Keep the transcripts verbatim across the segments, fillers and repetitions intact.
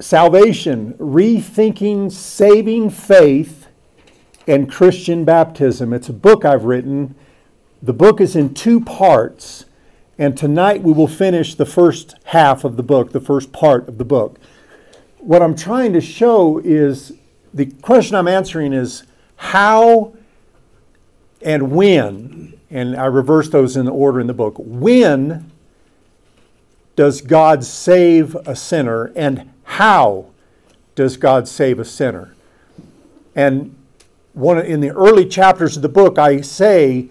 Salvation, Rethinking Saving Faith and Christian Baptism. It's a book I've written. The book is in two parts, and tonight we will finish the first half of the book, the first part of the book. What I'm trying to show is, the question I'm answering is how and when, and I reverse those in the order in the book, when does God save a sinner, and how does God save a sinner? And one in the early chapters of the book, I say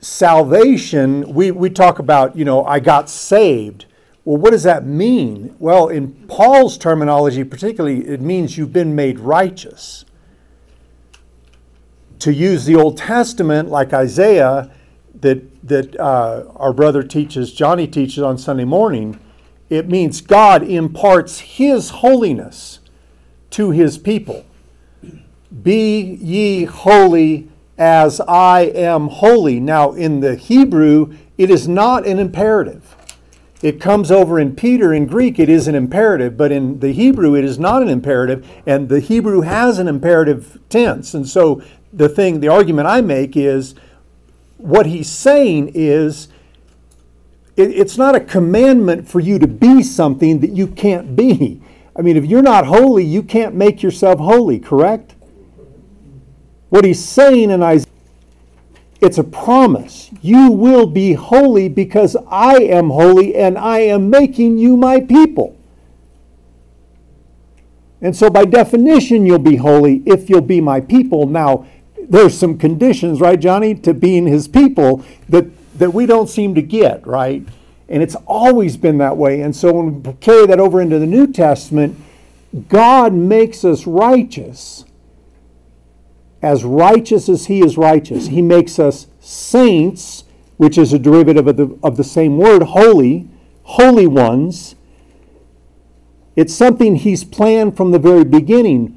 salvation, we, we talk about, you know, I got saved. Well, what does that mean? Well, in Paul's terminology particularly, it means you've been made righteous. To use the Old Testament, like Isaiah, that, that uh, our brother teaches, Johnny teaches on Sunday morning, it means God imparts His holiness to His people. Be ye holy as I am holy. Now, in the Hebrew, it is not an imperative. It comes over in Peter. In Greek, it is an imperative, but in the Hebrew, it is not an imperative, and the Hebrew has an imperative tense. And so the thing, the argument I make is, what he's saying is, it, it's not a commandment for you to be something that you can't be. I mean, if you're not holy, you can't make yourself holy, correct? What he's saying in Isaiah, it's a promise. You will be holy because I am holy and I am making you my people. And so by definition, you'll be holy if you'll be my people. Now, there's some conditions, right, Johnny, to being his people that, that we don't seem to get, right? And it's always been that way. And so when we carry that over into the New Testament, God makes us righteous. As righteous as He is righteous. He makes us saints, which is a derivative of the, of the same word, holy, holy ones. It's something He's planned from the very beginning.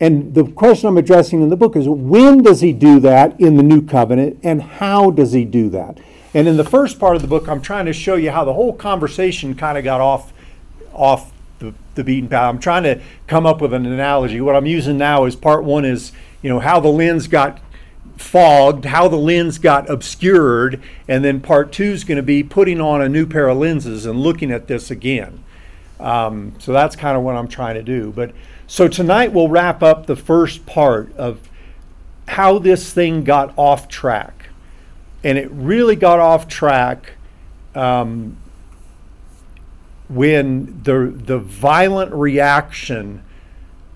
And the question I'm addressing in the book is, when does He do that in the New Covenant, and how does He do that? And in the first part of the book, I'm trying to show you how the whole conversation kind of got off, off the, the beaten path. I'm trying to come up with an analogy. What I'm using now is part one is, you know, how the lens got fogged, how the lens got obscured, and then part two is going to be putting on a new pair of lenses and looking at this again. Um, so that's kind of what I'm trying to do. But so tonight we'll wrap up the first part of how this thing got off track. And it really got off track um, when the the violent reaction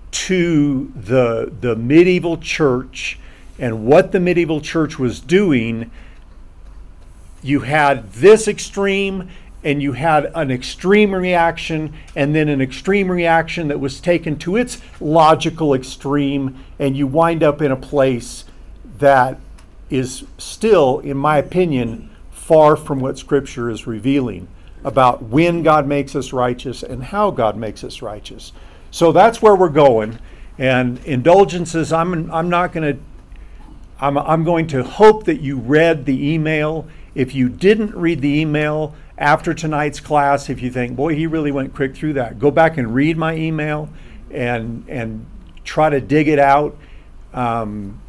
to the the medieval church and what the medieval church was doing. You had this extreme, and you had an extreme reaction, and then an extreme reaction that was taken to its logical extreme, and you wind up in a place that is still, in my opinion, far from what Scripture is revealing about when God makes us righteous and how God makes us righteous. So that's where we're going. And indulgences, I'm I'm not going to, I'm I'm going to hope that you read the email. If you didn't read the email after tonight's class, if you think, boy, he really went quick through that, go back and read my email and and try to dig it out. Um,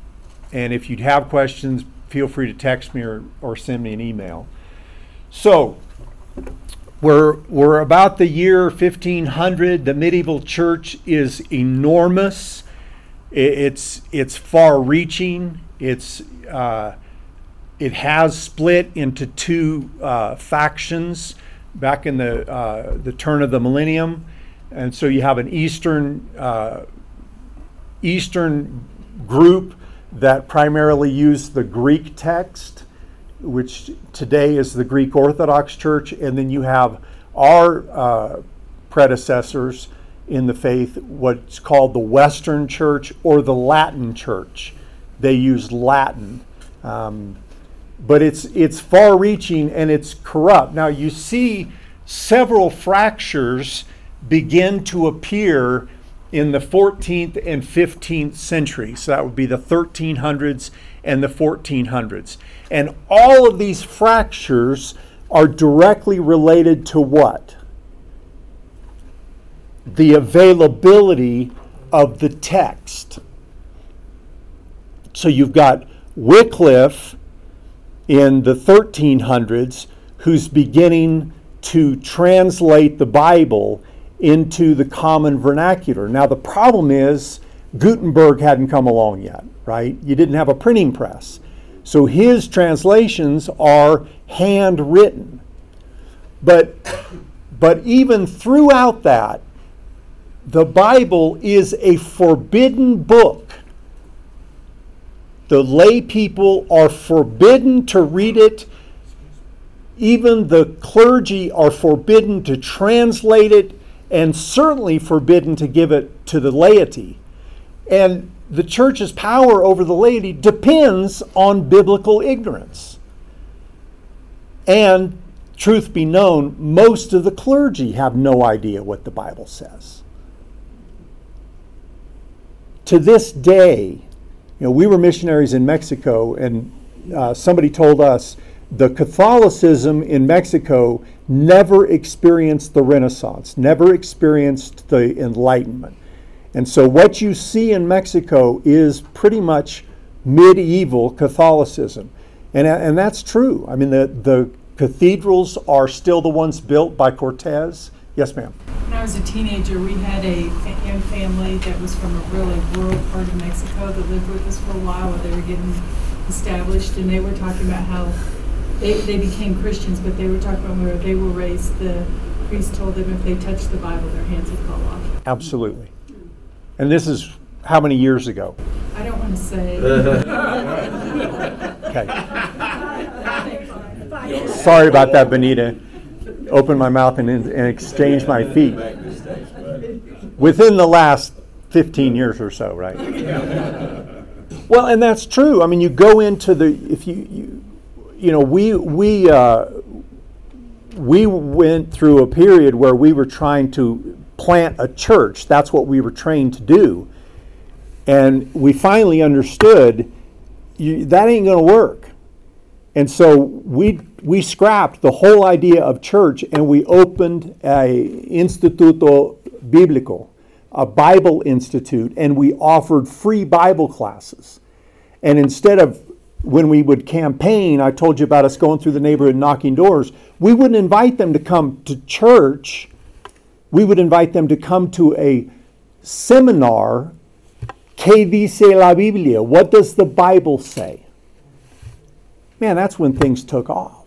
and if you'd have questions, feel free to text me or, or send me an email. So We're, we're about the year fifteen hundred. The medieval church is enormous. It's, it's far-reaching. It's, uh, it has split into two uh, factions back in the, uh, the turn of the millennium. And so you have an Eastern, uh, Eastern group that primarily used the Greek text, which today is the Greek Orthodox Church, and then you have our uh, predecessors in the faith, what's called the Western Church or the Latin Church. They use Latin. Um, but it's it's far-reaching and it's corrupt. Now you see several fractures begin to appear in the fourteenth and fifteenth century. So that would be the thirteen hundreds and the fourteen hundreds. And all of these fractures are directly related to what? the availability of the text. So you've got Wycliffe in the thirteen hundreds who's beginning to translate the Bible into the common vernacular. Now the problem is Gutenberg hadn't come along yet, right? You didn't have a printing press. So his translations are handwritten. But, but even throughout that, the Bible is a forbidden book. The lay people are forbidden to read it. Even the clergy are forbidden to translate it, and certainly forbidden to give it to the laity. And the church's power over the laity depends on biblical ignorance. And truth be known, most of the clergy have no idea what the Bible says. To this day, you know, we were missionaries in Mexico, and uh, somebody told us the Catholicism in Mexico never experienced the Renaissance, never experienced the Enlightenment. And so what you see in Mexico is pretty much medieval Catholicism. And, and that's true. I mean, the, the cathedrals are still the ones built by Cortés. Yes, ma'am. When I was a teenager, we had a fa- family that was from a really rural part of Mexico that lived with us for a while while they were getting established, and they were talking about how They, they became Christians, but they were talking about where they were raised. The priest told them if they touched the Bible, their hands would fall off. Absolutely. And this is how many years ago? I don't want to say. Okay. Sorry about that, Benita. Open my mouth and, and exchange my feet. Within the last fifteen years or so, right? Well, and that's true. I mean, you go into the, if you, you You know, we we uh, we went through a period where we were trying to plant a church. That's what we were trained to do, and we finally understood you, that ain't going to work. And so we we scrapped the whole idea of church, and we opened a Instituto Bíblico, a Bible institute, and we offered free Bible classes. And instead of when we would campaign, I told you about us going through the neighborhood knocking doors, we wouldn't invite them to come to church. We would invite them to come to a seminar, Que dice la Biblia? What does the Bible say? Man, that's when things took off.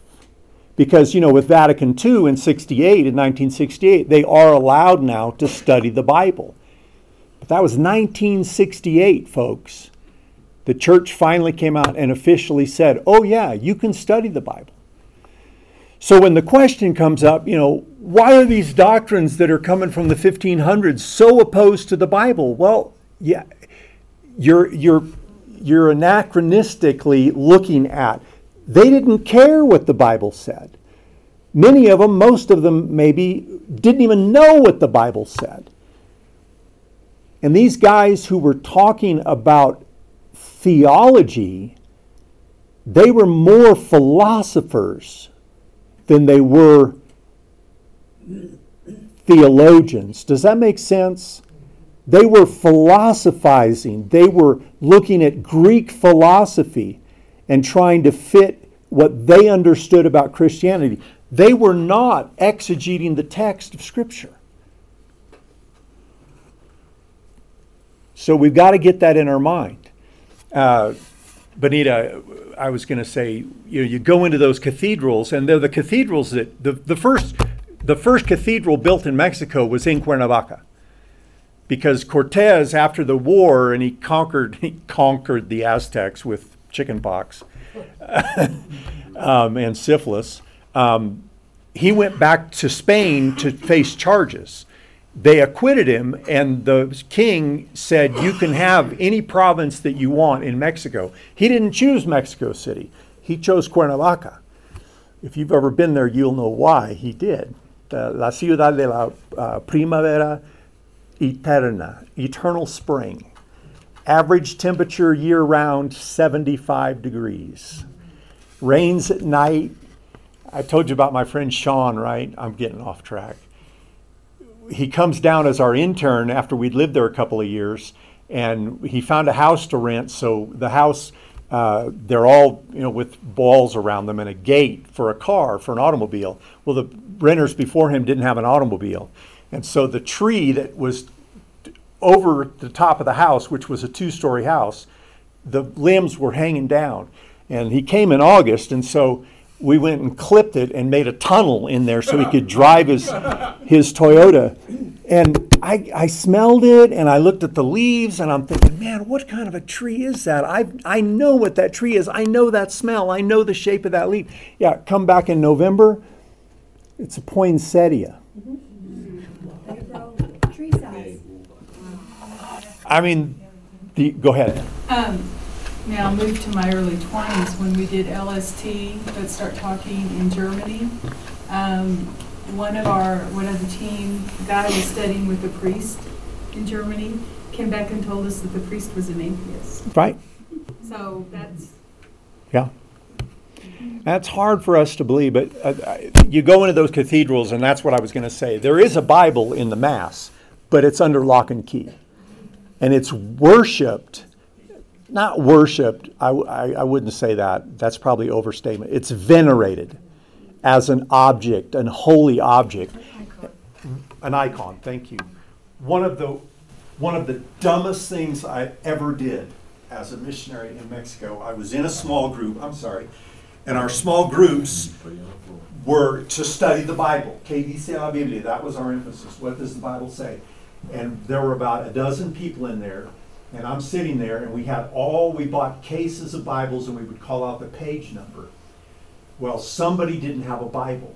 Because, you know, with Vatican two in sixty-eight, in nineteen sixty-eight, they are allowed now to study the Bible. But that was nineteen sixty-eight, folks. The church finally came out and officially said, oh yeah, you can study the Bible. So when the question comes up, you know, why are these doctrines that are coming from the fifteen hundreds so opposed to the Bible? Well, yeah, you're, you're, you're anachronistically looking at, they didn't care what the Bible said. Many of them, most of them maybe, didn't even know what the Bible said. And these guys who were talking about theology, they were more philosophers than they were theologians. Does that make sense? They were philosophizing. They were looking at Greek philosophy and trying to fit what they understood about Christianity. They were not exegeting the text of Scripture. So we've got to get that in our mind. Uh, Benita, I was going to say, you know, you go into those cathedrals, and they're the cathedrals that the, the first the first cathedral built in Mexico was in Cuernavaca, because Cortés, after the war, and he conquered he conquered the Aztecs with chickenpox um, and syphilis. Um, he went back to Spain to face charges. They acquitted him, and the king said, you can have any province that you want in Mexico. He didn't choose Mexico City. He chose Cuernavaca. If you've ever been there, you'll know why he did. The, la ciudad de la uh, primavera eterna, eternal spring. Average temperature year-round, seventy-five degrees. Rains at night. I told you about my friend Sean, right? I'm getting off track. he comes down as our intern after we'd lived there a couple of years, and he found a house to rent. So the house, uh, they're all, you know, with balls around them and a gate for a car, for an automobile. Well, the renters before him didn't have an automobile. And so the tree that was over the top of the house, which was a two-story house, the limbs were hanging down. And he came in August, and so we went and clipped it and made a tunnel in there so he could drive his his Toyota. And I, I smelled it, and I looked at the leaves, and I'm thinking, man, what kind of a tree is that? I I know what that tree is. I know that smell. I know the shape of that leaf. Yeah, come back in November, it's a poinsettia. Tree size. I mean, the, go ahead. Um, now I moved to my early twenties when we did L S T, Let's Start Talking in Germany. Um, one of our, one of the team, the guy was studying with a priest in Germany, came back and told us that the priest was an atheist. Right. So that's... Yeah. That's hard for us to believe, but uh, you go into those cathedrals, and that's what I was going to say. There is a Bible in the Mass, but it's under lock and key. And it's worshipped, not worshipped, I, I, I wouldn't say that. That's probably overstatement. It's venerated as an object, an holy object. An icon. An icon, thank you. One of the, one of the dumbest things I ever did as a missionary in Mexico, I was in a small group, I'm sorry, and our small groups were to study the Bible. Que dice la Biblia, that was our emphasis. What does the Bible say? And there were about a dozen people in there, and I'm sitting there, and we had all, we bought cases of Bibles, and we would call out the page number. Well, somebody didn't have a Bible,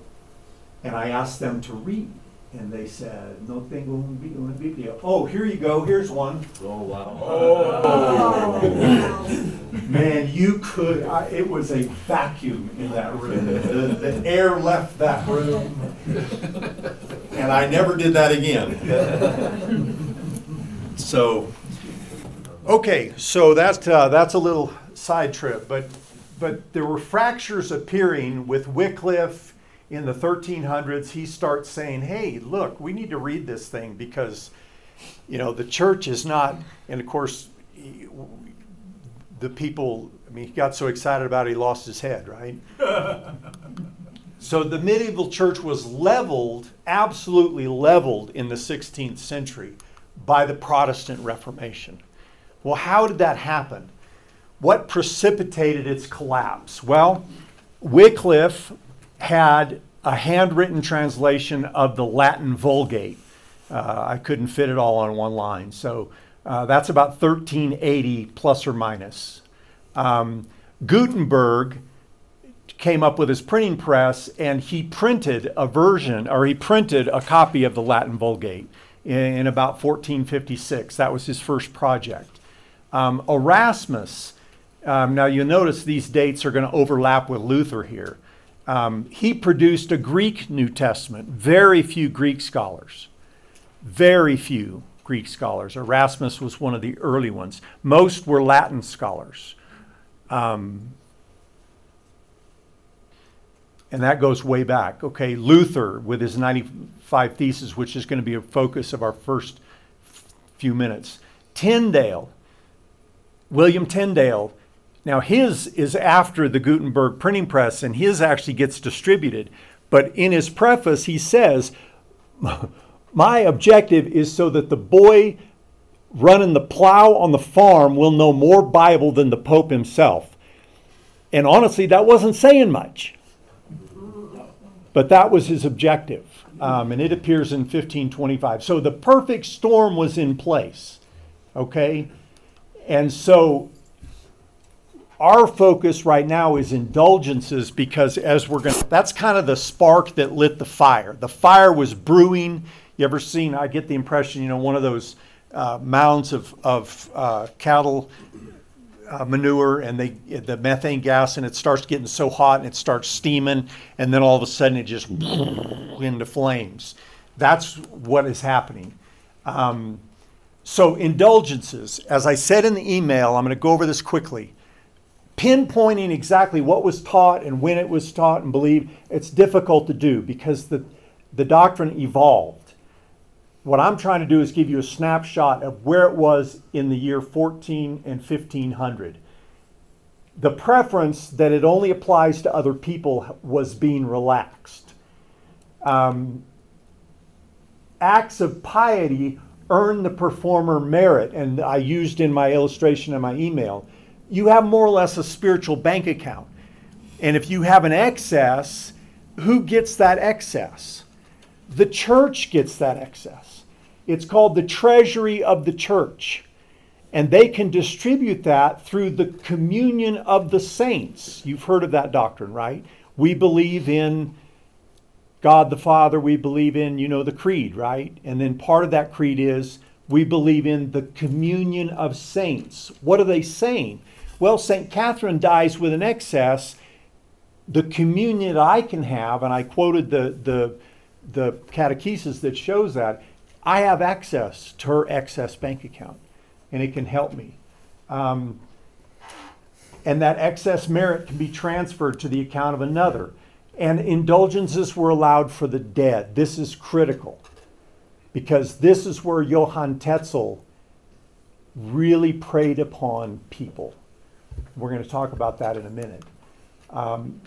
and I asked them to read, and they said, no tengo una Biblia. Oh, here you go, here's one. Oh, wow. Oh. Man, you could, I, it was a vacuum in that room. The, the air left that room. And I never did that again. So, okay, so that's, uh, that's a little side trip. But, but there were fractures appearing with Wycliffe in the thirteen hundreds. He starts saying, hey, look, we need to read this thing because, you know, the church is not, and of course, he, the people, I mean, he got so excited about it, he lost his head, right? So the medieval church was leveled, absolutely leveled in the sixteenth century by the Protestant Reformation. Well, how did that happen? What precipitated its collapse? Well, Wycliffe had a handwritten translation of the Latin Vulgate. Uh, I couldn't fit it all on one line, so... Uh, that's about thirteen eighty plus or minus. Um, Gutenberg came up with his printing press, and he printed a version, or he printed a copy of the Latin Vulgate in, in about fourteen fifty-six. That was his first project. Um, Erasmus, um, now you'll notice these dates are going to overlap with Luther here. Um, he produced a Greek New Testament. Very few Greek scholars. Very few. Greek scholars. Erasmus was one of the early ones. Most were Latin scholars. Um, and that goes way back. Okay, Luther with his ninety-five Theses, which is going to be a focus of our first few minutes. Tyndale, William Tyndale. Now his is after the Gutenberg printing press, and his actually gets distributed. But in his preface, he says, my objective is so that the boy running the plow on the farm will know more Bible than the Pope himself. And honestly, that wasn't saying much. But that was his objective. Um, and it appears in fifteen twenty-five. So the perfect storm was in place. Okay? And so our focus right now is indulgences because as we're going to... That's kind of the spark that lit the fire. The fire was brewing... You ever seen, I get the impression, you know, one of those uh, mounds of, of uh, cattle uh, manure and they the methane gas, and it starts getting so hot and it starts steaming, and then all of a sudden it just into flames. That's what is happening. Um, so indulgences, as I said in the email, I'm going to go over this quickly. Pinpointing exactly what was taught and when it was taught and believed, it's difficult to do because the, the doctrine evolved. What I'm trying to do is give you a snapshot of where it was in the year fourteen and fifteen hundred. The preference that it only applies to other people was being relaxed. Um, acts of piety earn the performer merit, and I used in my illustration in my email, you have more or less a spiritual bank account. And if you have an excess, who gets that excess? The church gets that excess. It's called the treasury of the church. And they can distribute that through the communion of the saints. You've heard of that doctrine, right? We believe in God the Father. We believe in, you know, the creed, right? And then part of that creed is we believe in the communion of saints. What are they saying? Well, Saint Catherine dies with an excess. The communion that I can have, and I quoted the, the, the catechesis that shows that, I have access to her excess bank account. And it can help me. Um, and that excess merit can be transferred to the account of another. And indulgences were allowed for the dead. This is critical because this is where Johann Tetzel really preyed upon people. We're going to talk about that in a minute. Um,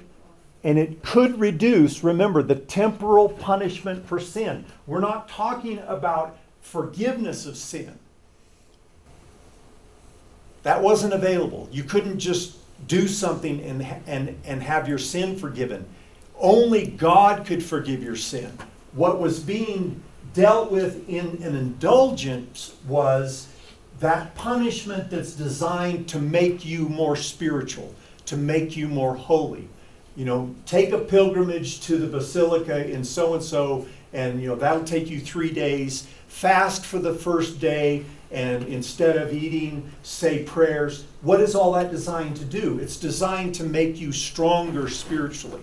and it could reduce, remember, the temporal punishment for sin. We're not talking about forgiveness of sin. That wasn't available. You couldn't just do something and, and, and have your sin forgiven. Only God could forgive your sin. What was being dealt with in an indulgence was that punishment that's designed to make you more spiritual, to make you more holy. You know, take a pilgrimage to the Basilica in so-and-so, and, you know, that'll take you three days. Fast for the first day. And instead of eating, say prayers. What is all that designed to do? It's designed to make you stronger spiritually.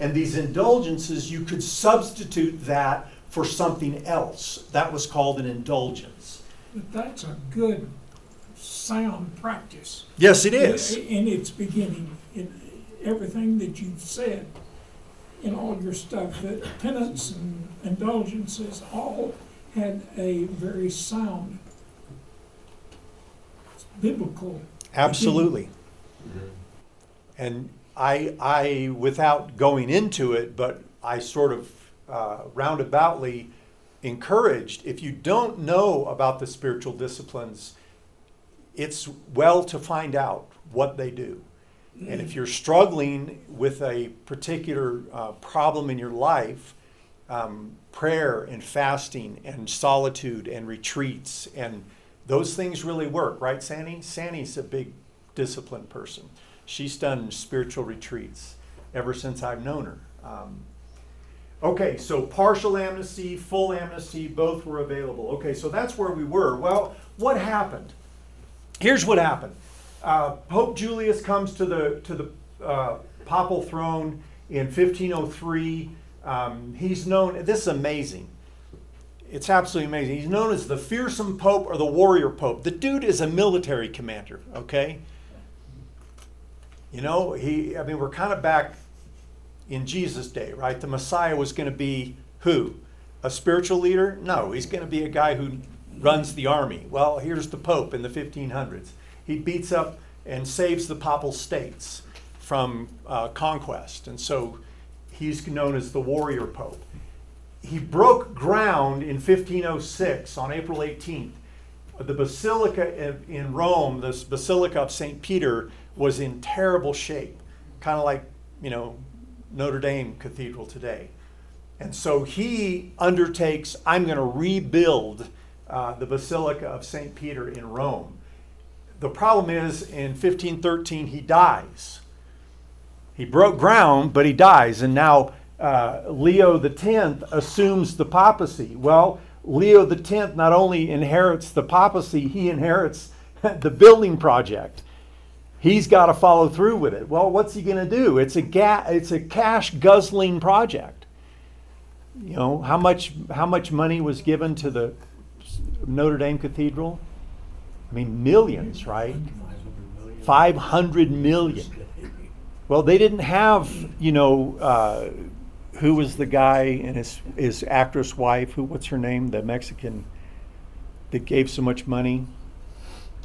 And these indulgences, you could substitute that for something else. That was called an indulgence. That's a good, sound practice. Yes, it is. In its beginning, in everything that you've said, in all your stuff, that penance and indulgences all had a very sound biblical. Absolutely. Mm-hmm. And I, I, without going into it, but I sort of uh, roundaboutly encouraged, if you don't know about the spiritual disciplines, it's well to find out what they do. Mm-hmm. And if you're struggling with a particular uh, problem in your life, um, prayer and fasting and solitude and retreats and those things really work, right, Sandy? Sandy's a big disciplined person. She's done spiritual retreats ever since I've known her. Um, okay, so partial amnesty, full amnesty, both were available. Okay, so that's where we were. Well, what happened? Here's what happened. Uh, Pope Julius comes to the, to the uh, papal throne in fifteen oh three. Um, he's known, this is amazing. It's absolutely amazing. He's known as the fearsome pope or the warrior pope. The dude is a military commander, okay? You know, he, I mean, we're kind of back in Jesus' day, right? The Messiah was going to be who? A spiritual leader? No, he's going to be a guy who runs the army. Well, here's the pope in the fifteen hundreds. He beats up and saves the papal states from uh, conquest. And so he's known as the warrior pope. He broke ground in fifteen oh six on April eighteenth. The basilica in Rome, the Basilica of Saint Peter, was in terrible shape, kind of like, you know, Notre Dame Cathedral today. And so he undertakes, I'm going to rebuild uh, the Basilica of Saint Peter in Rome. The problem is in fifteen thirteen he dies. He broke ground, but he dies, and now Uh, Leo the tenth assumes the papacy. Well, Leo the tenth not only inherits the papacy, he inherits the building project. He's got to follow through with it. Well, what's he going to do? It's a ga- it's a cash guzzling project. You know, how much how much money was given to the Notre Dame Cathedral? I mean, millions, right? five hundred million. Well, they didn't have, you know, uh, who was the guy and his his actress wife? Who? What's her name? The Mexican that gave so much money.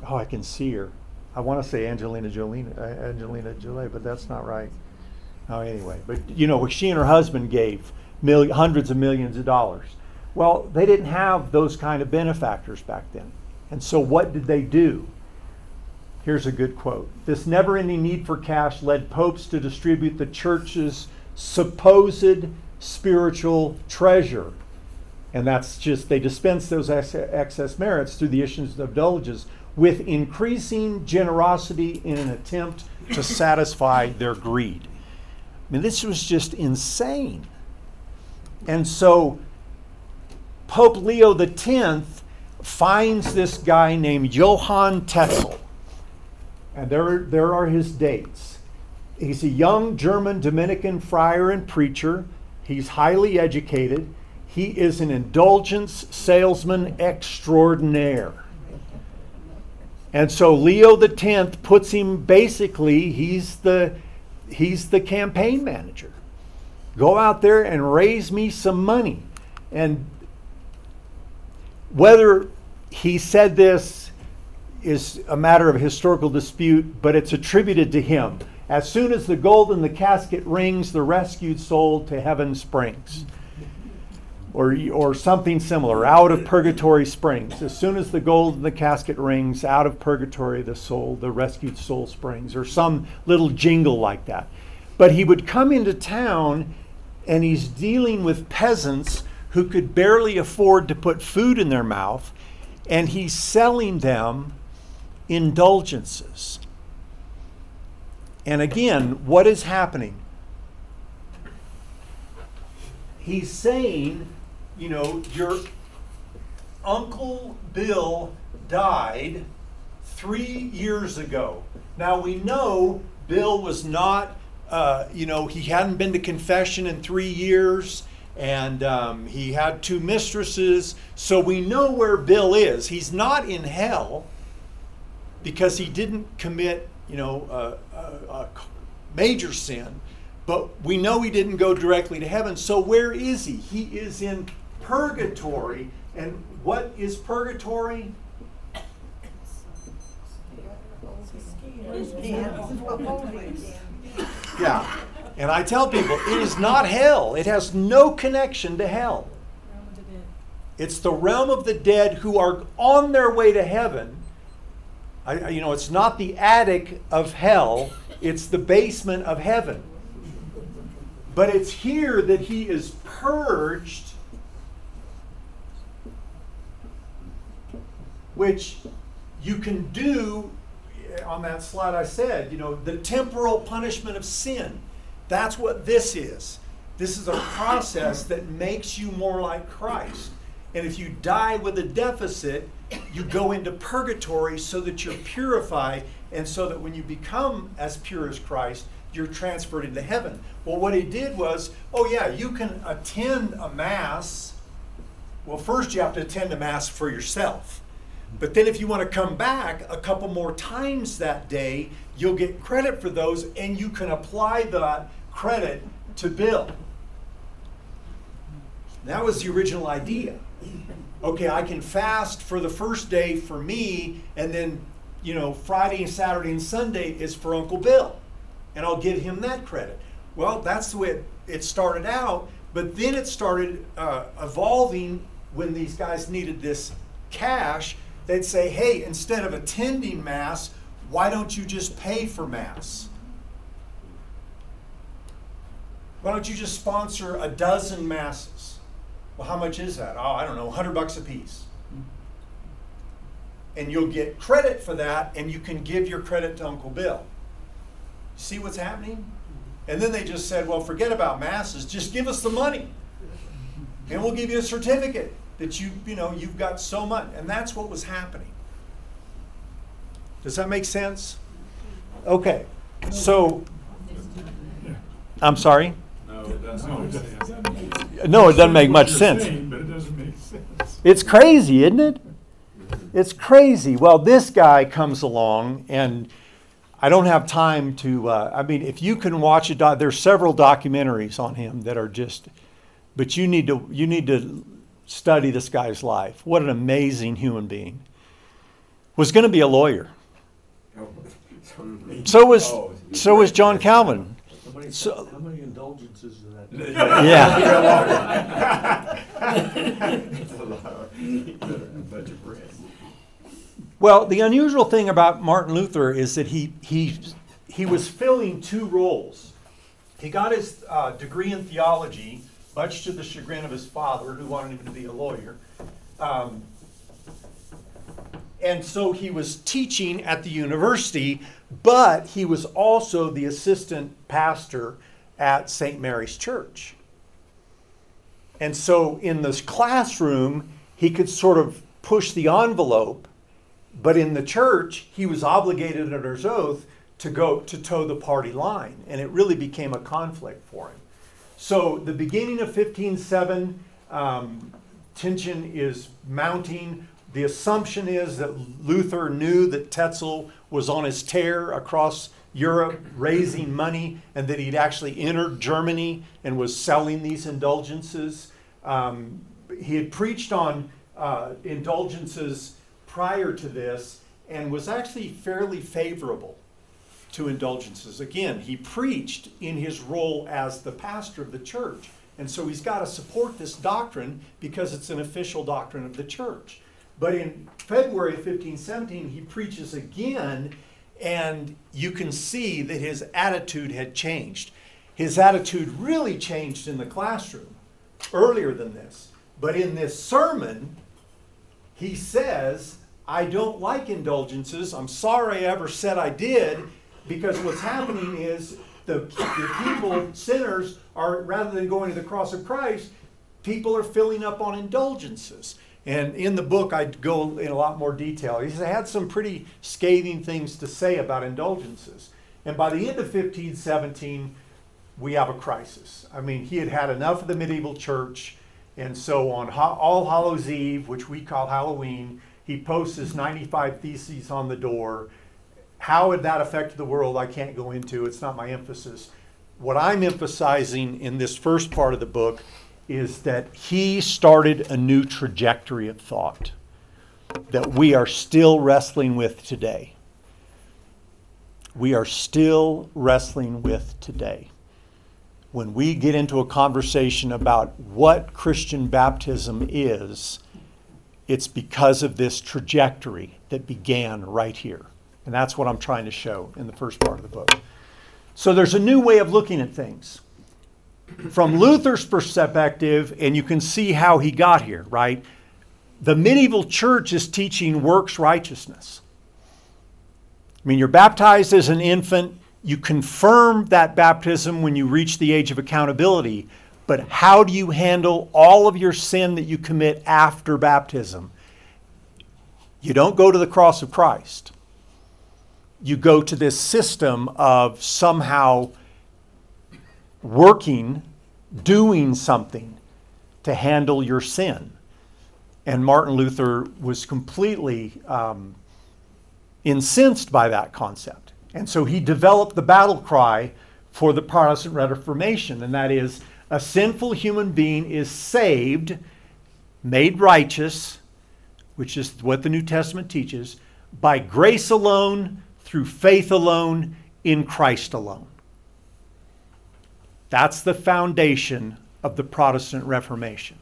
Oh, I can see her. I want to say Angelina Jolie, uh, Angelina Jolie, but that's not right. Oh, anyway, but you know, she and her husband gave mil- hundreds of millions of dollars. Well, they didn't have those kind of benefactors back then. And so what did they do? Here's a good quote. This never-ending need for cash led popes to distribute the church's supposed spiritual treasure. And that's just, they dispense those ex- excess merits through the issuance of indulgences with increasing generosity in an attempt to satisfy their greed. I mean, this was just insane. And so Pope Leo X finds this guy named Johann Tetzel. And there, there are his dates. He's a young German Dominican friar and preacher. He's highly educated. He is an indulgence salesman extraordinaire. And so Leo X puts him basically, he's the, he's the campaign manager. Go out there and raise me some money. And whether he said this is a matter of historical dispute, but it's attributed to him. As soon as the gold in the casket rings, the rescued soul to heaven springs. Or, or something similar, out of purgatory springs. As soon as the gold in the casket rings, out of purgatory the soul, the rescued soul springs, or some little jingle like that. But he would come into town and he's dealing with peasants who could barely afford to put food in their mouth, and he's selling them indulgences. And again, what is happening? He's saying, you know, your Uncle Bill died three years ago. Now we know Bill was not, uh, you know, he hadn't been to confession in three years, and um, he had two mistresses, so we know where Bill is. He's not in hell because he didn't commit, you know, a, a, a major sin, but we know he didn't go directly to heaven. So where is he? He is in purgatory. And what is purgatory? Yeah. And I tell people, it is not hell. It has no connection to hell. It's the realm of the dead who are on their way to heaven. I, you know, it's not the attic of hell. It's the basement of heaven. But it's here that he is purged, which you can do, on that slide I said, you know, the temporal punishment of sin. That's what this is. This is a process that makes you more like Christ. And if you die with a deficit, you go into purgatory so that you're purified, and so that when you become as pure as Christ, you're transferred into heaven. Well, what he did was, oh yeah, you can attend a mass. Well, first you have to attend a mass for yourself. But then if you want to come back a couple more times that day, you'll get credit for those, and you can apply that credit to Bill. That was the original idea. Okay, I can fast for the first day for me, and then, you know, Friday and Saturday and Sunday is for Uncle Bill. And I'll give him that credit. Well, that's the way it, it started out, but then it started uh, evolving when these guys needed this cash. They'd say, hey, instead of attending Mass, why don't you just pay for Mass? Why don't you just sponsor a dozen Masses? Well, how much is that? Oh, I don't know, one hundred bucks a piece. And you'll get credit for that, and you can give your credit to Uncle Bill. See what's happening? And then they just said, well, forget about masses. Just give us the money. And we'll give you a certificate that you, you know, you've got so much. And that's what was happening. Does that make sense? Okay. So, I'm sorry? No, it doesn't make sense. No, it doesn't make much sense. But it doesn't make sense. It's crazy, isn't it? It's crazy. Well, this guy comes along and I don't have time to, uh, I mean, if you can watch a doc, there's several documentaries on him that are just, but you need to, you need to study this guy's life. What an amazing human being. Was going to be a lawyer. So was, so was John Calvin. So, how many indulgences is that? Yeah. Well, the unusual thing about Martin Luther is that he he he was filling two roles. He got his uh, degree in theology, much to the chagrin of his father, who wanted him to be a lawyer. Um, and so he was teaching at the university, but he was also the assistant pastor at Saint Mary's Church. And so in this classroom, he could sort of push the envelope. But in the church, he was obligated under his oath to go to toe the party line. And it really became a conflict for him. So the beginning of fifteen seven, um, tension is mounting. The assumption is that Luther knew that Tetzel was on his tear across Europe, raising money, and that he'd actually entered Germany and was selling these indulgences. Um, he had preached on uh, indulgences prior to this, and was actually fairly favorable to indulgences. Again, he preached in his role as the pastor of the church. And so he's got to support this doctrine because it's an official doctrine of the church. But in February of fifteen seventeen, he preaches again, and you can see that his attitude had changed. His attitude really changed in the classroom earlier than this. But in this sermon, he says, I don't like indulgences. I'm sorry I ever said I did, because what's happening is the, the people, sinners, are, rather than going to the cross of Christ, people are filling up on indulgences. And in the book, I go in a lot more detail. He had some pretty scathing things to say about indulgences. And by the end of fifteen seventeen, we have a crisis. I mean, he had had enough of the medieval church. And so on All Hallows Eve, which we call Halloween, he posts his ninety-five Theses on the door. How had that affected the world? I can't go into. It's not my emphasis. What I'm emphasizing in this first part of the book is that he started a new trajectory of thought that we are still wrestling with today. We are still wrestling with today. When we get into a conversation about what Christian baptism is, it's because of this trajectory that began right here. And that's what I'm trying to show in the first part of the book. So there's a new way of looking at things. From Luther's perspective, and you can see how he got here, right? The medieval church is teaching works righteousness. I mean, you're baptized as an infant. You confirm that baptism when you reach the age of accountability, but how do you handle all of your sin that you commit after baptism? You don't go to the cross of Christ. You go to this system of somehow working, doing something to handle your sin. And Martin Luther was completely um, incensed by that concept. And so he developed the battle cry for the Protestant Reformation, and that is a sinful human being is saved, made righteous, which is what the New Testament teaches, by grace alone, through faith alone, in Christ alone. That's the foundation of the Protestant Reformation.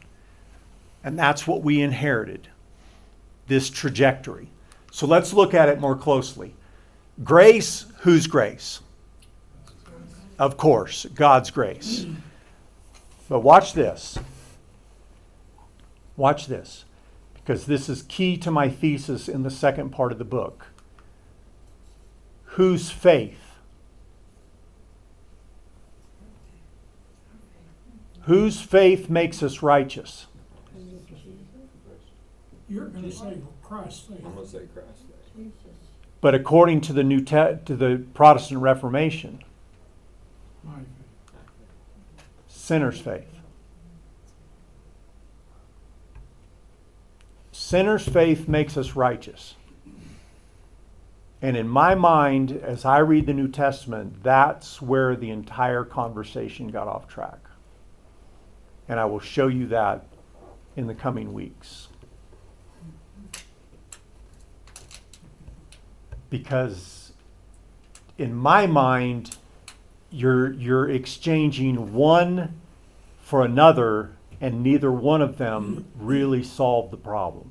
And that's what we inherited, this trajectory. So let's look at it more closely. Grace, whose grace? Of course, God's grace. But watch this. Watch this, because this is key to my thesis in the second part of the book. Whose faith? Whose faith makes us righteous? You're going to say Christ's faith. I'm going to say Christ's faith. But according to the New Te- to the Protestant Reformation, sinner's faith. Sinner's faith makes us righteous. And in my mind, as I read the New Testament, that's where the entire conversation got off track. And I will show you that in the coming weeks. Because in my mind, you're you're exchanging one for another, and neither one of them really solved the problem.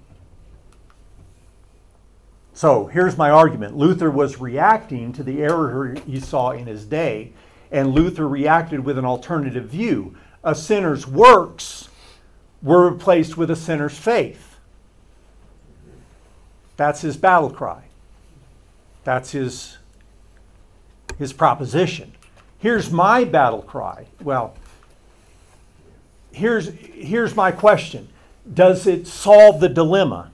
So here's my argument. Luther was reacting to the error he saw in his day, and Luther reacted with an alternative view. A sinner's works were replaced with a sinner's faith. That's his battle cry. That's his, his proposition. Here's my battle cry. Well, here's, here's my question. Does it solve the dilemma?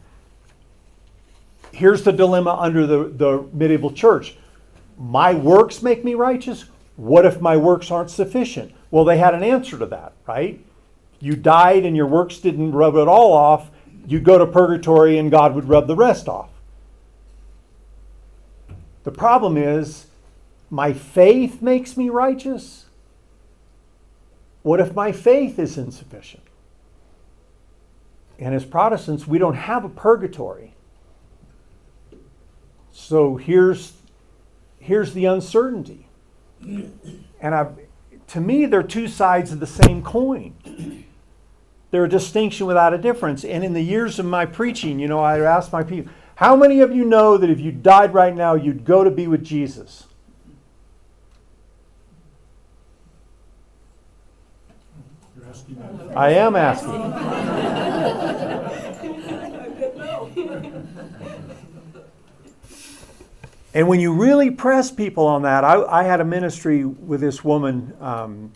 Here's the dilemma under the, the medieval church. My works make me righteous? What if my works aren't sufficient? Well, they had an answer to that, right? You died and your works didn't rub it all off. You go to purgatory and God would rub the rest off. The problem is, my faith makes me righteous? What if my faith is insufficient? And as Protestants, we don't have a purgatory. So here's here's the uncertainty. And I've, to me, they're two sides of the same coin. They're a distinction without a difference. And in the years of my preaching, you know, I asked my people, how many of you know that if you died right now, you'd go to be with Jesus? You're asking that. I am asking. And when you really press people on that, I, I had a ministry with this woman, um,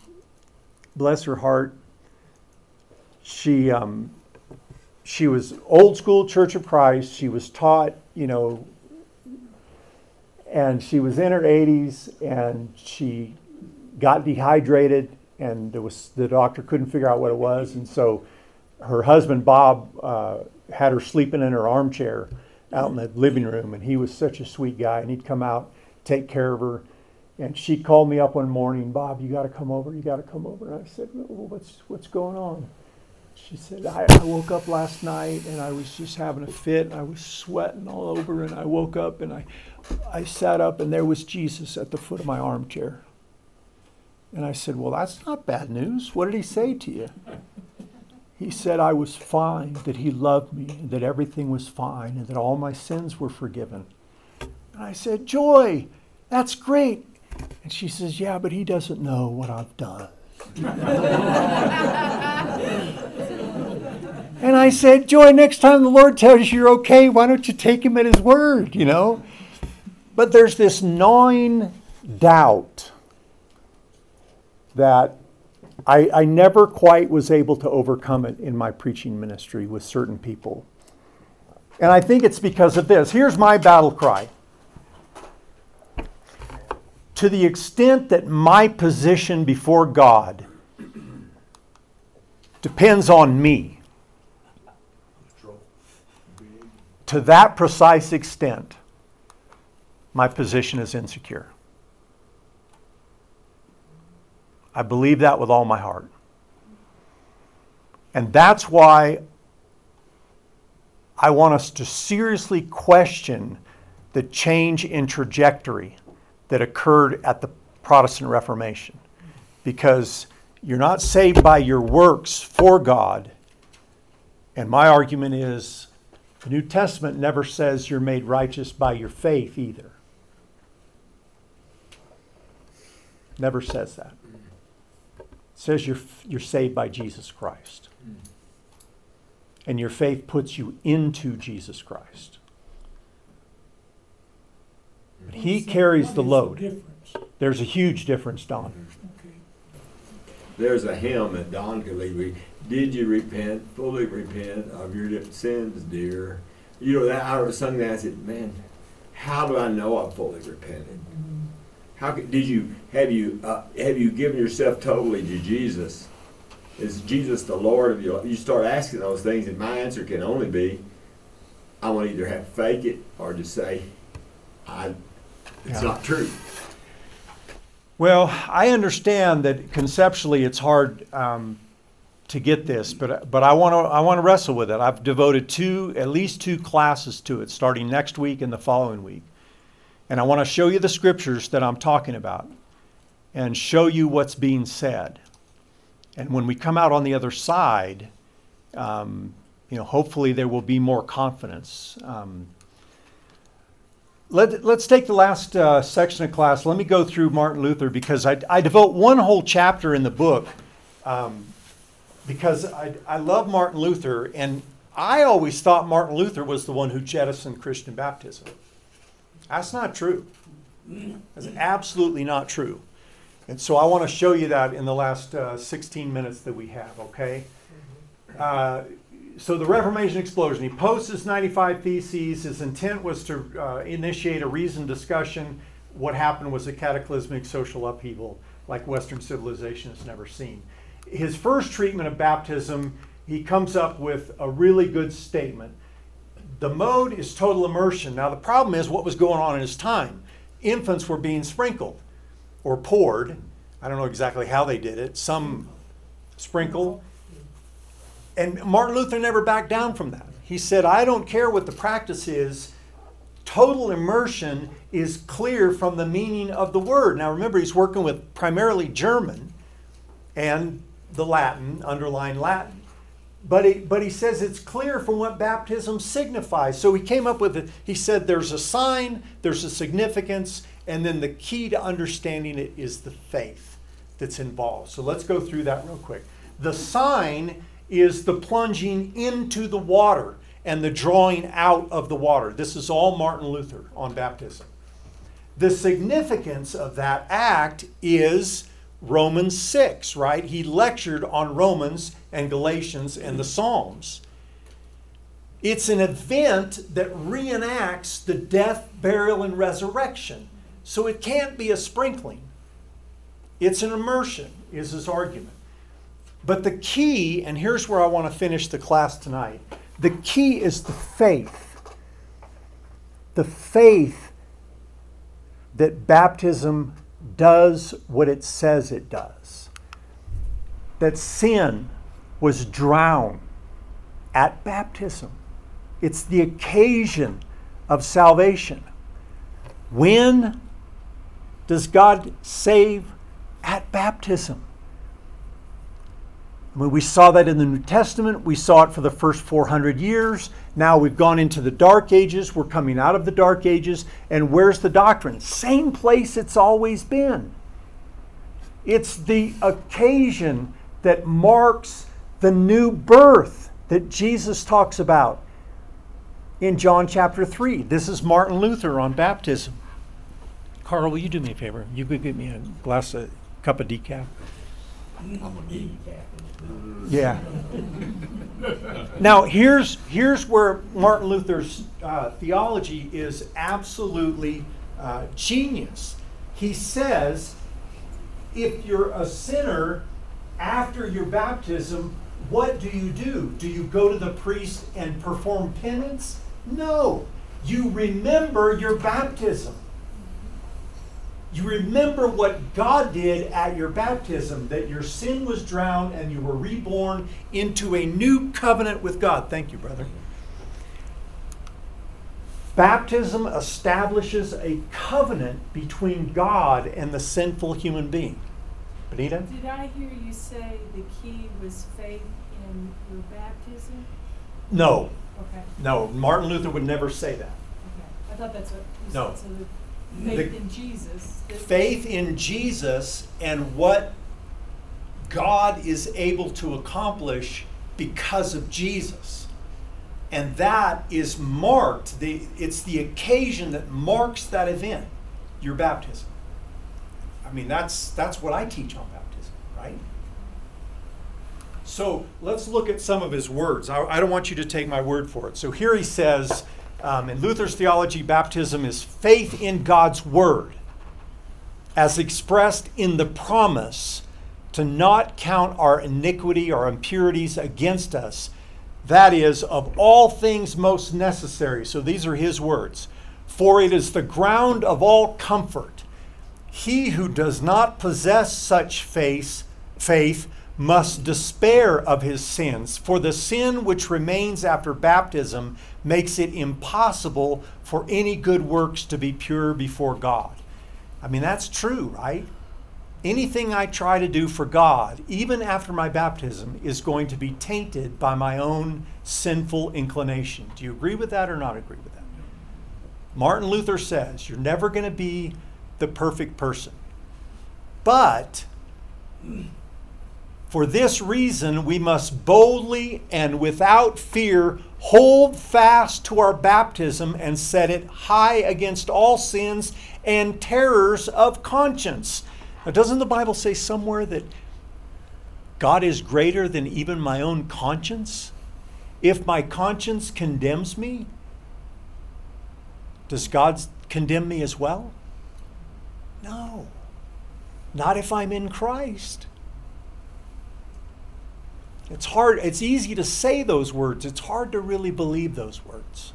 bless her heart. She um, she was old school Church of Christ. She was taught, you know, and she was in her eighties, and she got dehydrated, and there was the doctor couldn't figure out what it was, and so her husband Bob uh, had her sleeping in her armchair out in the living room, and he was such a sweet guy, and he'd come out, take care of her. And she called me up one morning, Bob, you gotta come over, you gotta come over. And I said, well, what's what's going on? She said, I, I woke up last night and I was just having a fit and I was sweating all over, and I woke up and I I sat up and there was Jesus at the foot of my armchair. And I said, well, that's not bad news. What did he say to you? He said, I was fine, that he loved me, and that everything was fine, and that all my sins were forgiven. And I said, Joy, that's great. And she says, yeah, but he doesn't know what I've done. And I said, Joy, next time the Lord tells you you're okay, why don't you take him at his word, you know? But there's this gnawing doubt that I, I never quite was able to overcome it in my preaching ministry with certain people. And I think it's because of this. Here's my battle cry. To the extent that my position before God depends on me, to that precise extent, my position is insecure. I believe that with all my heart. And that's why I want us to seriously question the change in trajectory that occurred at the Protestant Reformation. Because you're not saved by your works for God. And my argument is the New Testament never says you're made righteous by your faith either. Never says that. It says you're you're saved by Jesus Christ. And your faith puts you into Jesus Christ. But he carries the load. There's a huge difference, Don. There's a hymn at Don Galley. Did you repent, fully repent of your sins, dear? You know, that I sung that, I said, man, how do I know I've fully repented? How could, did you have you uh, have you given yourself totally to Jesus? Is Jesus the Lord of your life? You start asking those things, and my answer can only be, I want to either have fake it or just say, I, it's yeah. not true. Well, I understand that conceptually it's hard um, to get this, but but I want to I want to wrestle with it. I've devoted two at least two classes to it, starting next week and the following week, and I want to show you the scriptures that I'm talking about, and show you what's being said. And when we come out on the other side, um, you know, hopefully there will be more confidence. Um, Let, let's take the last uh, section of class. Let me go through Martin Luther, because I, I devote one whole chapter in the book um, because I, I love Martin Luther, and I always thought Martin Luther was the one who jettisoned Christian baptism. That's not true. That's absolutely not true. And so I want to show you that in the last uh, sixteen minutes that we have, okay? Uh, So the Reformation explosion. He posed his ninety-five theses. His intent was to uh, initiate a reasoned discussion. What happened was a cataclysmic social upheaval like Western civilization has never seen. His first treatment of baptism, he comes up with a really good statement. The mode is total immersion. Now the problem is what was going on in his time. Infants were being sprinkled or poured. I don't know exactly how they did it. Some sprinkle. And Martin Luther never backed down from that. He said, I don't care what the practice is. Total immersion is clear from the meaning of the word. Now remember, he's working with primarily German and the Latin, underlying Latin. But he, but he says it's clear from what baptism signifies. So he came up with it. He said there's a sign, there's a significance, and then the key to understanding it is the faith that's involved. So let's go through that real quick. The sign is the plunging into the water and the drawing out of the water. This is all Martin Luther on baptism. The significance of that act is Romans six, right? He lectured on Romans and Galatians and the Psalms. It's an event that reenacts the death, burial, and resurrection. So it can't be a sprinkling. It's an immersion, is his argument. But the key, and here's where I want to finish the class tonight, the key is the faith. The faith that baptism does what it says it does. That sin was drowned at baptism. It's the occasion of salvation. When does God save? At baptism. I mean, we saw that in the New Testament. We saw it for the first four hundred years. Now we've gone into the Dark Ages. We're coming out of the Dark Ages. And where's the doctrine? Same place it's always been. It's the occasion that marks the new birth that Jesus talks about in John chapter three. This is Martin Luther on baptism. Carl, will you do me a favor? You could get me a glass, a cup of decaf. I'm a decaf. Yeah. Now, here's here's where Martin Luther's uh, theology is absolutely uh, genius. He says, if you're a sinner after your baptism, what do you do? Do you go to the priest and perform penance? No. You remember your baptism. You remember what God did at your baptism, that your sin was drowned and you were reborn into a new covenant with God. Thank you, brother. Baptism establishes a covenant between God and the sinful human being. Benita? Did I hear you say the key was faith in your baptism? No. Okay. No, Martin Luther would never say that. Okay. I thought that's what you said. No. So the- Faith the in Jesus. Faith in Jesus and what God is able to accomplish because of Jesus. And that is marked, the, it's the occasion that marks that event, your baptism. I mean, that's that's what I teach on baptism, right? So let's look at some of his words. I, I don't want you to take my word for it. So here he says, Um, in Luther's theology, baptism is faith in God's word as expressed in the promise to not count our iniquity or impurities against us. That is, of all things most necessary. So these are his words. for it is the ground of all comfort. He who does not possess such faith, faith must despair of his sins, for the sin which remains after baptism makes it impossible for any good works to be pure before God. I mean, that's true, right? Anything I try to do for God, even after my baptism, is going to be tainted by my own sinful inclination. Do you agree with that or not agree with that? Martin Luther says you're never going to be the perfect person. But for this reason, we must boldly and without fear hold fast to our baptism and set it high against all sins and terrors of conscience. Now, doesn't the Bible say somewhere that God is greater than even my own conscience? If my conscience condemns me, does God condemn me as well? No. Not if I'm in Christ. It's hard, it's easy to say those words. It's hard to really believe those words.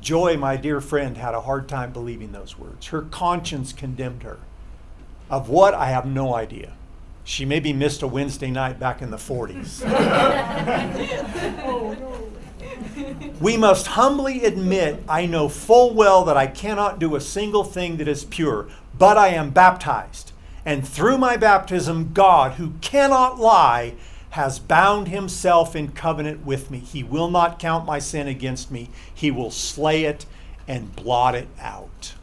Joy, my dear friend, had a hard time believing those words. Her conscience condemned her. Of what, I have no idea. She maybe missed a Wednesday night back in the forties. We must humbly admit, I know full well that I cannot do a single thing that is pure, but I am baptized. And through my baptism, God, who cannot lie, has bound himself in covenant with me. He will not count my sin against me. He will slay it and blot it out.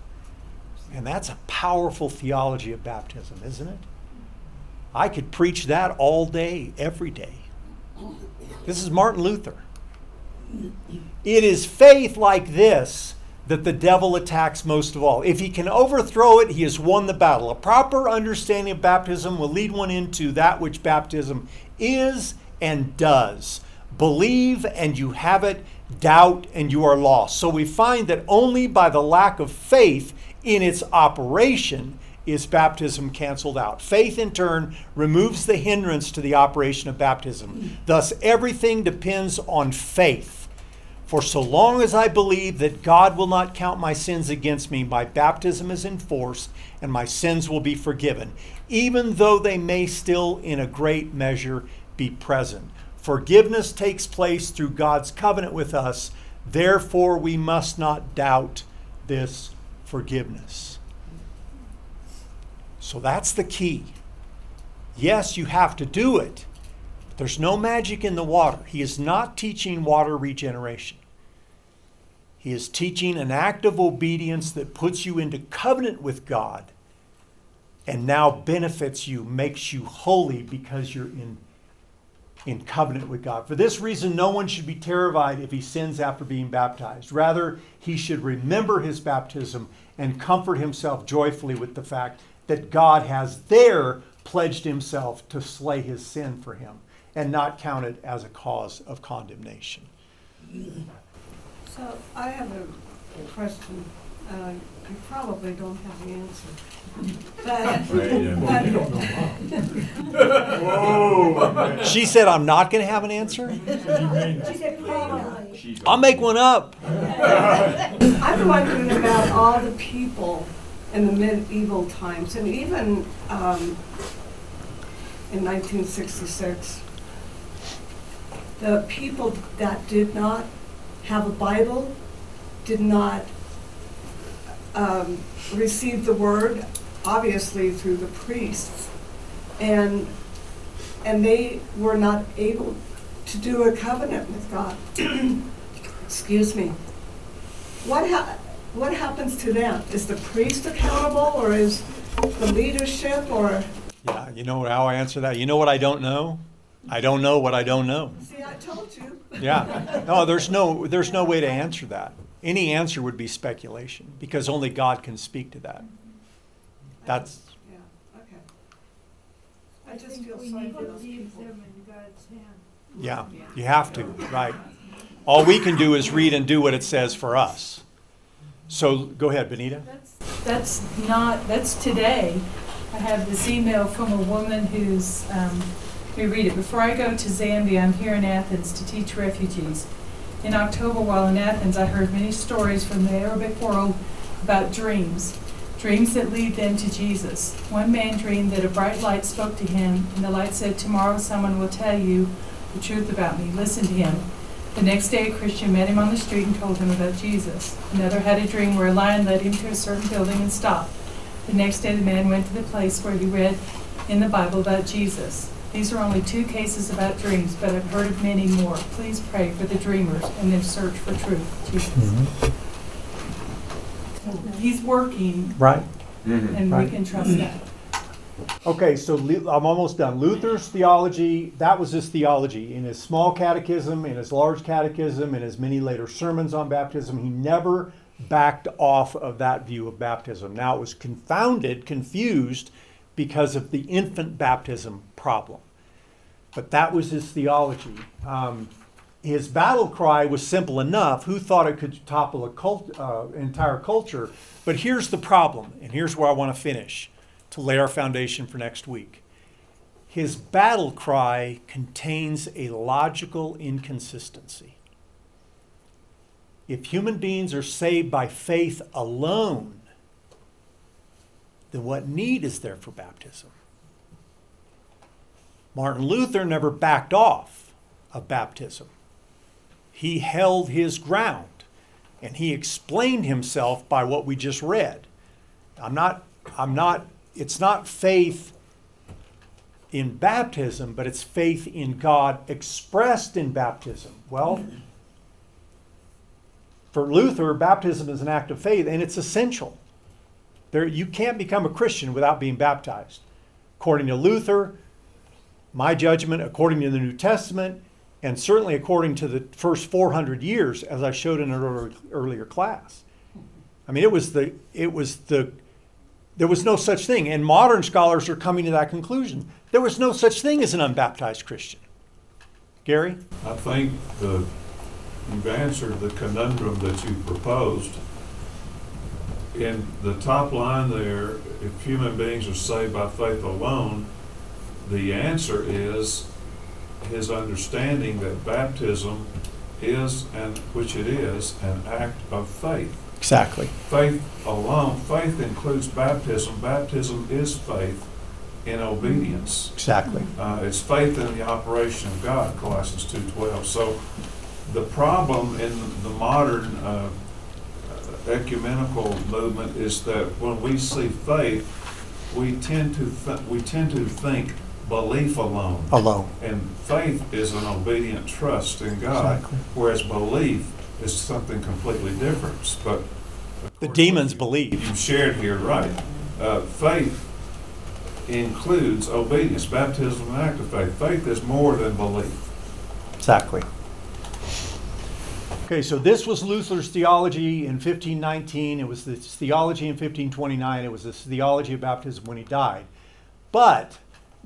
And that's a powerful theology of baptism, isn't it? I could preach that all day, every day. This is Martin Luther. It is faith like this that the devil attacks most of all. If he can overthrow it, he has won the battle. A proper understanding of baptism will lead one into that which baptism is and does. Believe and you have it, doubt and you are lost. So we find that only by the lack of faith in its operation is baptism canceled out. Faith, in turn, removes the hindrance to the operation of baptism. Thus, everything depends on faith. For so long as I believe that God will not count my sins against me, my baptism is enforced and my sins will be forgiven, even though they may still, in a great measure, be present. Forgiveness takes place through God's covenant with us. Therefore, we must not doubt this forgiveness. So that's the key. Yes, you have to do it. But there's no magic in the water. He is not teaching water regeneration. He is teaching an act of obedience that puts you into covenant with God and now benefits you, makes you holy because you're in, in covenant with God. For this reason, no one should be terrified if he sins after being baptized. Rather, he should remember his baptism and comfort himself joyfully with the fact that God has there pledged himself to slay his sin for him and not count it as a cause of condemnation. So I have a question. Uh, you probably don't have the answer. But, Whoa. She said, I'm not going to have an answer? She said, probably. I'll make one up. I'm wondering about all the people in the medieval times, and even um, in nineteen sixty-six, the people that did not have a Bible, did not um, receive the word, obviously through the priests, and and they were not able to do a covenant with God. Excuse me. What happened? What happens to them? Is the priest accountable, or is the leadership, or? Yeah, you know how I answer that? You know what I don't know? I don't know what I don't know. See, I told you. Yeah. No, there's no there's no way to answer that. Any answer would be speculation, because only God can speak to that. Mm-hmm. That's. Yeah, okay. I, I just feel sorry for people. We need to leave them in God's hand. Yeah, yeah, you have to, right. All we can do is read and do what it says for us. So go ahead, Benita. That's, that's not, that's today. I have this email from a woman who's, um, let me read it. Before I go to Zambia, I'm here in Athens to teach refugees. In October, while in Athens, I heard many stories from the Arabic world about dreams, dreams that lead them to Jesus. One man dreamed that a bright light spoke to him, and the light said, "Tomorrow someone will tell you the truth about me. Listen to him." The next day, a Christian met him on the street and told him about Jesus. Another had a dream where a lion led him to a certain building and stopped. The next day, the man went to the place where he read in the Bible about Jesus. These are only two cases about dreams, but I've heard of many more. Please pray for the dreamers and their search for truth. Jesus. Mm-hmm. He's working. Right. Mm-hmm. And right. We can trust that. Okay, so I'm almost done. Luther's theology, that was his theology. In his small catechism, in his large catechism, in his many later sermons on baptism, he never backed off of that view of baptism. Now, it was confounded, confused, because of the infant baptism problem. But that was his theology. Um, his battle cry was simple enough. Who thought it could topple a cult, uh, entire culture? But here's the problem, and here's where I want to finish, to lay our foundation for next week. His battle cry contains a logical inconsistency. If human beings are saved by faith alone, then what need is there for baptism? Martin Luther never backed off of baptism. He held his ground, and he explained himself by what we just read. I'm not, I'm not, it's not faith in baptism, but it's faith in God expressed in baptism. Well, for Luther, baptism is an act of faith, and it's essential. There, you can't become a Christian without being baptized. According to Luther, my judgment, according to the New Testament, and certainly according to the first four hundred years, as I showed in an earlier class. I mean, it was the, it was the, there was no such thing. And modern scholars are coming to that conclusion. There was no such thing as an unbaptized Christian. Gary? I think the, you've answered the conundrum that you proposed. In the top line there, if human beings are saved by faith alone, the answer is his understanding that baptism is, and which it is, an act of faith. Exactly. Faith alone. Faith includes baptism. Baptism is faith in obedience. Exactly. Uh, it's faith in the operation of God, Colossians two twelve. So the problem in the modern uh, ecumenical movement is that when we see faith, we tend to th- we tend to think belief alone. Alone. And faith is an obedient trust in God, exactly. Whereas belief is something completely different. But the demons you, believe. You've shared here, right? Uh, faith includes obedience, baptism, and act of faith. Faith is more than belief. Exactly. Okay, so this was Luther's theology in fifteen nineteen. It was this theology in fifteen twenty-nine. It was this theology of baptism when he died. But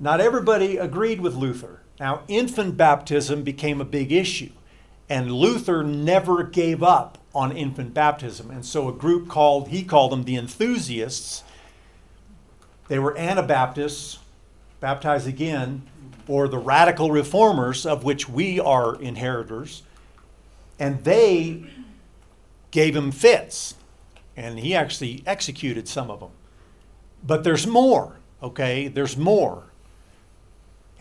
not everybody agreed with Luther. Now, infant baptism became a big issue, and Luther never gave up on infant baptism. And so a group called, he called them the enthusiasts. They were Anabaptists, baptized again, or the radical reformers, of which we are inheritors. And they gave him fits, and he actually executed some of them. But there's more, okay? There's more.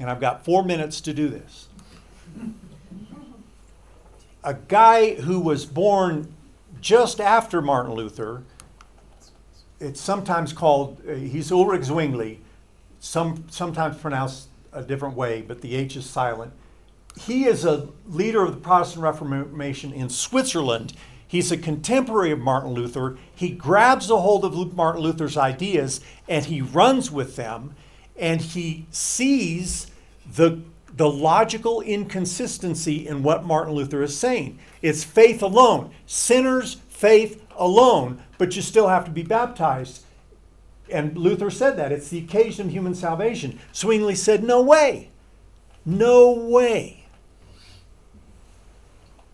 And I've got four minutes to do this. A guy who was born just after Martin Luther, it's sometimes called, uh, he's Ulrich Zwingli, some, sometimes pronounced a different way, but the H is silent. He is a leader of the Protestant Reformation in Switzerland. He's a contemporary of Martin Luther. He grabs a hold of Martin Luther's ideas, and he runs with them, and he sees the, the logical inconsistency in what Martin Luther is saying. It's faith alone. Sinners, faith alone, but you still have to be baptized. And Luther said that. It's the occasion of human salvation. Zwingli said, no way. No way.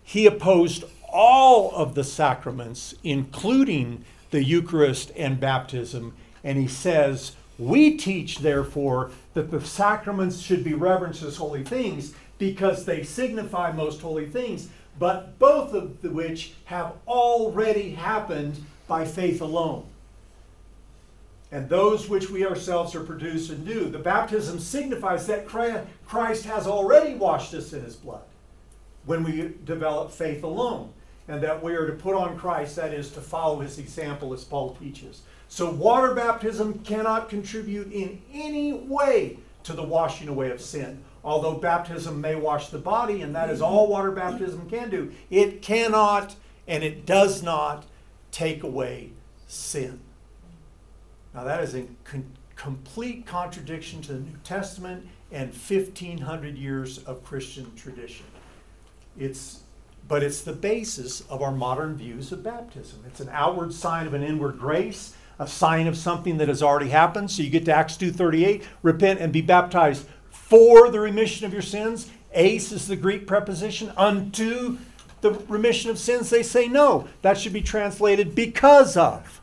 He opposed all of the sacraments, including the Eucharist and baptism. And he says, we teach, therefore, that the sacraments should be reverenced as holy things because they signify most holy things. but both of which have already happened by faith alone. And those which we ourselves are produced anew. The baptism signifies that Christ has already washed us in his blood when we develop faith alone, and that we are to put on Christ, that is, to follow his example as Paul teaches. So water baptism cannot contribute in any way to the washing away of sin. Although baptism may wash the body, and that is all water baptism can do, it cannot and it does not take away sin. Now that is in con- complete contradiction to the New Testament and fifteen hundred years of Christian tradition. It's, but it's the basis of our modern views of baptism. It's an outward sign of an inward grace, a sign of something that has already happened. So you get to Acts two thirty-eight, repent and be baptized for the remission of your sins. Ace is the Greek preposition, unto the remission of sins. They say no, that should be translated because of.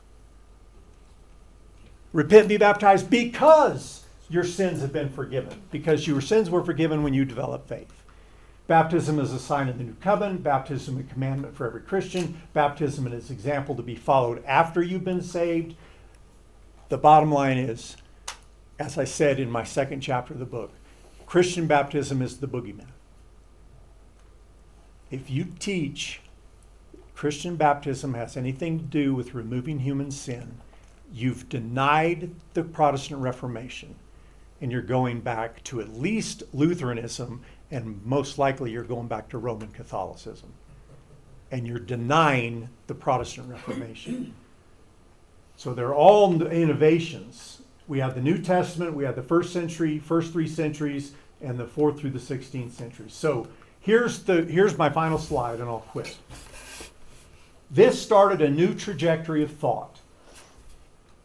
Repent and be baptized because your sins have been forgiven, because your sins were forgiven when you developed faith. Baptism is a sign of the New Covenant, baptism a commandment for every Christian, baptism is an example to be followed after you've been saved. The bottom line is, as I said in my second chapter of the book, Christian baptism is the boogeyman. If you teach Christian baptism has anything to do with removing human sin, you've denied the Protestant Reformation, and you're going back to at least Lutheranism, and most likely you're going back to Roman Catholicism. And you're denying the Protestant Reformation. So they're all innovations. We have the New Testament, we have the first century, first three centuries, and the fourth through the sixteenth century. So here's the here's my final slide, and I'll quit. This started a new trajectory of thought.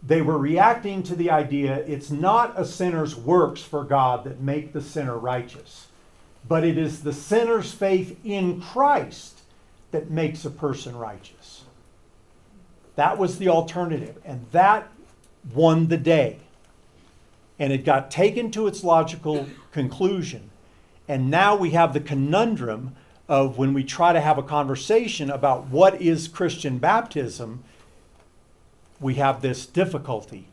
They were reacting to the idea, it's not a sinner's works for God that make the sinner righteous, but it is the sinner's faith in Christ that makes a person righteous. That was the alternative, and that won the day. And it got taken to its logical conclusion. And now we have the conundrum of when we try to have a conversation about what is Christian baptism, we have this difficulty.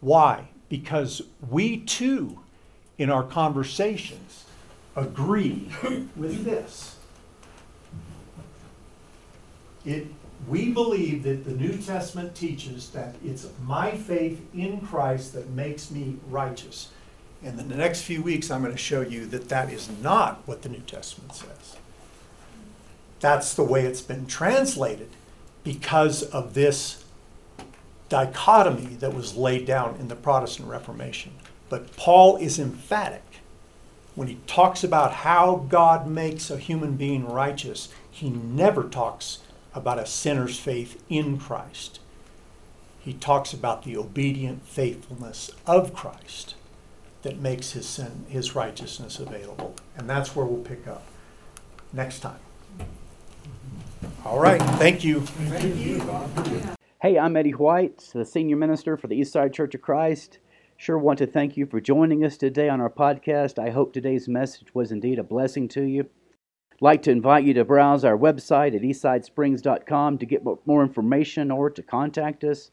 Why? Because we too, in our conversations, agree with this. It, we believe that the New Testament teaches that it's my faith in Christ that makes me righteous. And in the next few weeks, I'm going to show you that that is not what the New Testament says. That's the way it's been translated because of this dichotomy that was laid down in the Protestant Reformation. But Paul is emphatic when he talks about how God makes a human being righteous. He never talks about a sinner's faith in Christ. He talks about the obedient faithfulness of Christ that makes his sin, his righteousness available. And that's where we'll pick up next time. All right, thank you. Thank you, Bob. Hey, I'm Eddie White, the senior minister for the Eastside Church of Christ. Sure want to thank you for joining us today on our podcast. I hope today's message was indeed a blessing to you. I'd like to invite you to browse our website at eastside springs dot com to get more information or to contact us.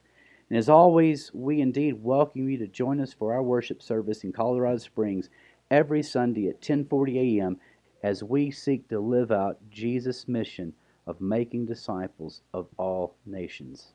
And as always, we indeed welcome you to join us for our worship service in Colorado Springs every Sunday at ten forty a.m. as we seek to live out Jesus' mission of making disciples of all nations.